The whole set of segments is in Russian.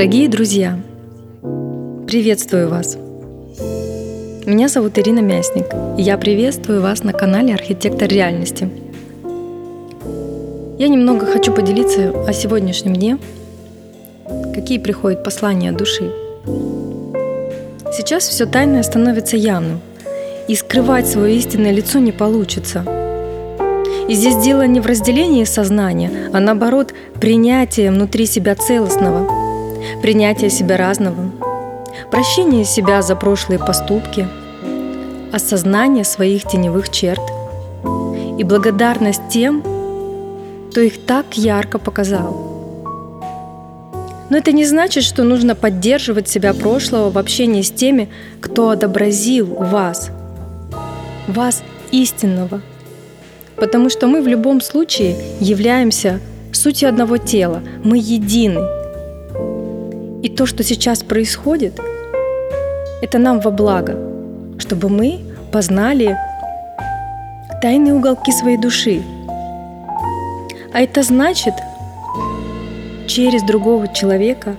Дорогие друзья, приветствую вас! Меня зовут Ирина Мясник, и я приветствую вас на канале «Архитектор реальности». Я немного хочу поделиться о сегодняшнем дне, какие приходят послания души. Сейчас все тайное становится явным, и скрывать свое истинное лицо не получится. И здесь дело не в разделении сознания, а наоборот, принятие внутри себя целостного, принятие себя разного, прощение себя за прошлые поступки, осознание своих теневых черт и благодарность тем, кто их так ярко показал. Но это не значит, что нужно поддерживать себя прошлого в общении с теми, кто отобразил вас истинного. Потому что мы в любом случае являемся сутью одного тела, мы едины. И то, что сейчас происходит, это нам во благо, чтобы мы познали тайные уголки своей души. А это значит через другого человека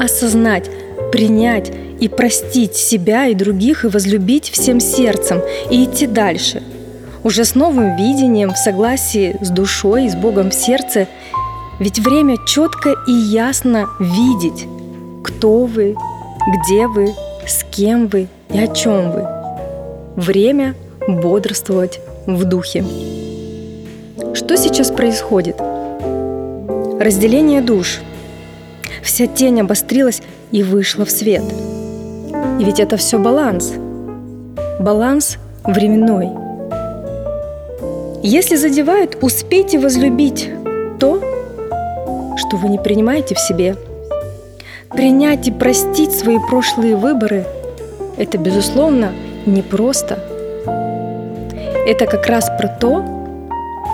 осознать, принять и простить себя и других, и возлюбить всем сердцем, и идти дальше. Уже с новым видением, в согласии с душой и с Богом в сердце, ведь время четко и ясно видеть, кто вы, где вы, с кем вы и о чем вы. Время бодрствовать в духе. Что сейчас происходит? Разделение душ. Вся тень обострилась и вышла в свет. И ведь это все баланс. Баланс временной. Если задевает, успейте возлюбить то, что вы не принимаете в себе. Принять и простить свои прошлые выборы – это, безусловно, непросто. Это как раз про то,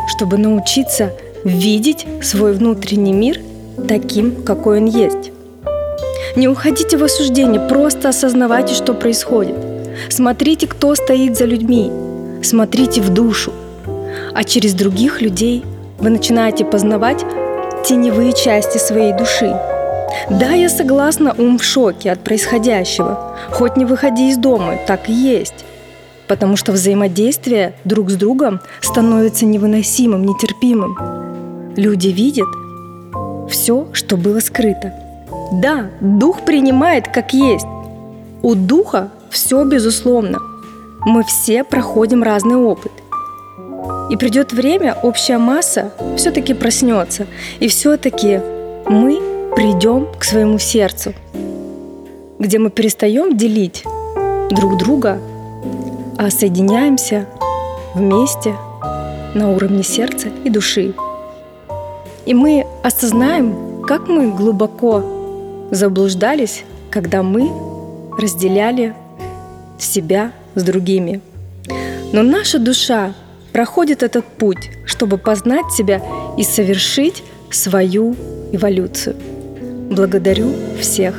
чтобы научиться видеть свой внутренний мир таким, какой он есть. Не уходите в осуждение, просто осознавайте, что происходит. Смотрите, кто стоит за людьми, смотрите в душу. А через других людей вы начинаете познавать теневые части своей души. Да, я согласна, ум в шоке от происходящего. Хоть не выходи из дома, так и есть. Потому что взаимодействие друг с другом становится невыносимым, нетерпимым. Люди видят все, что было скрыто. Да, дух принимает как есть. У духа все безусловно. Мы все проходим разный опыт. И придет время, общая масса все-таки проснется. И все-таки мы придем к своему сердцу, где мы перестаем делить друг друга, а соединяемся вместе на уровне сердца и души. И мы осознаем, как мы глубоко заблуждались, когда мы разделяли себя с другими. Но наша душа проходит этот путь, чтобы познать себя и совершить свою эволюцию. Благодарю всех!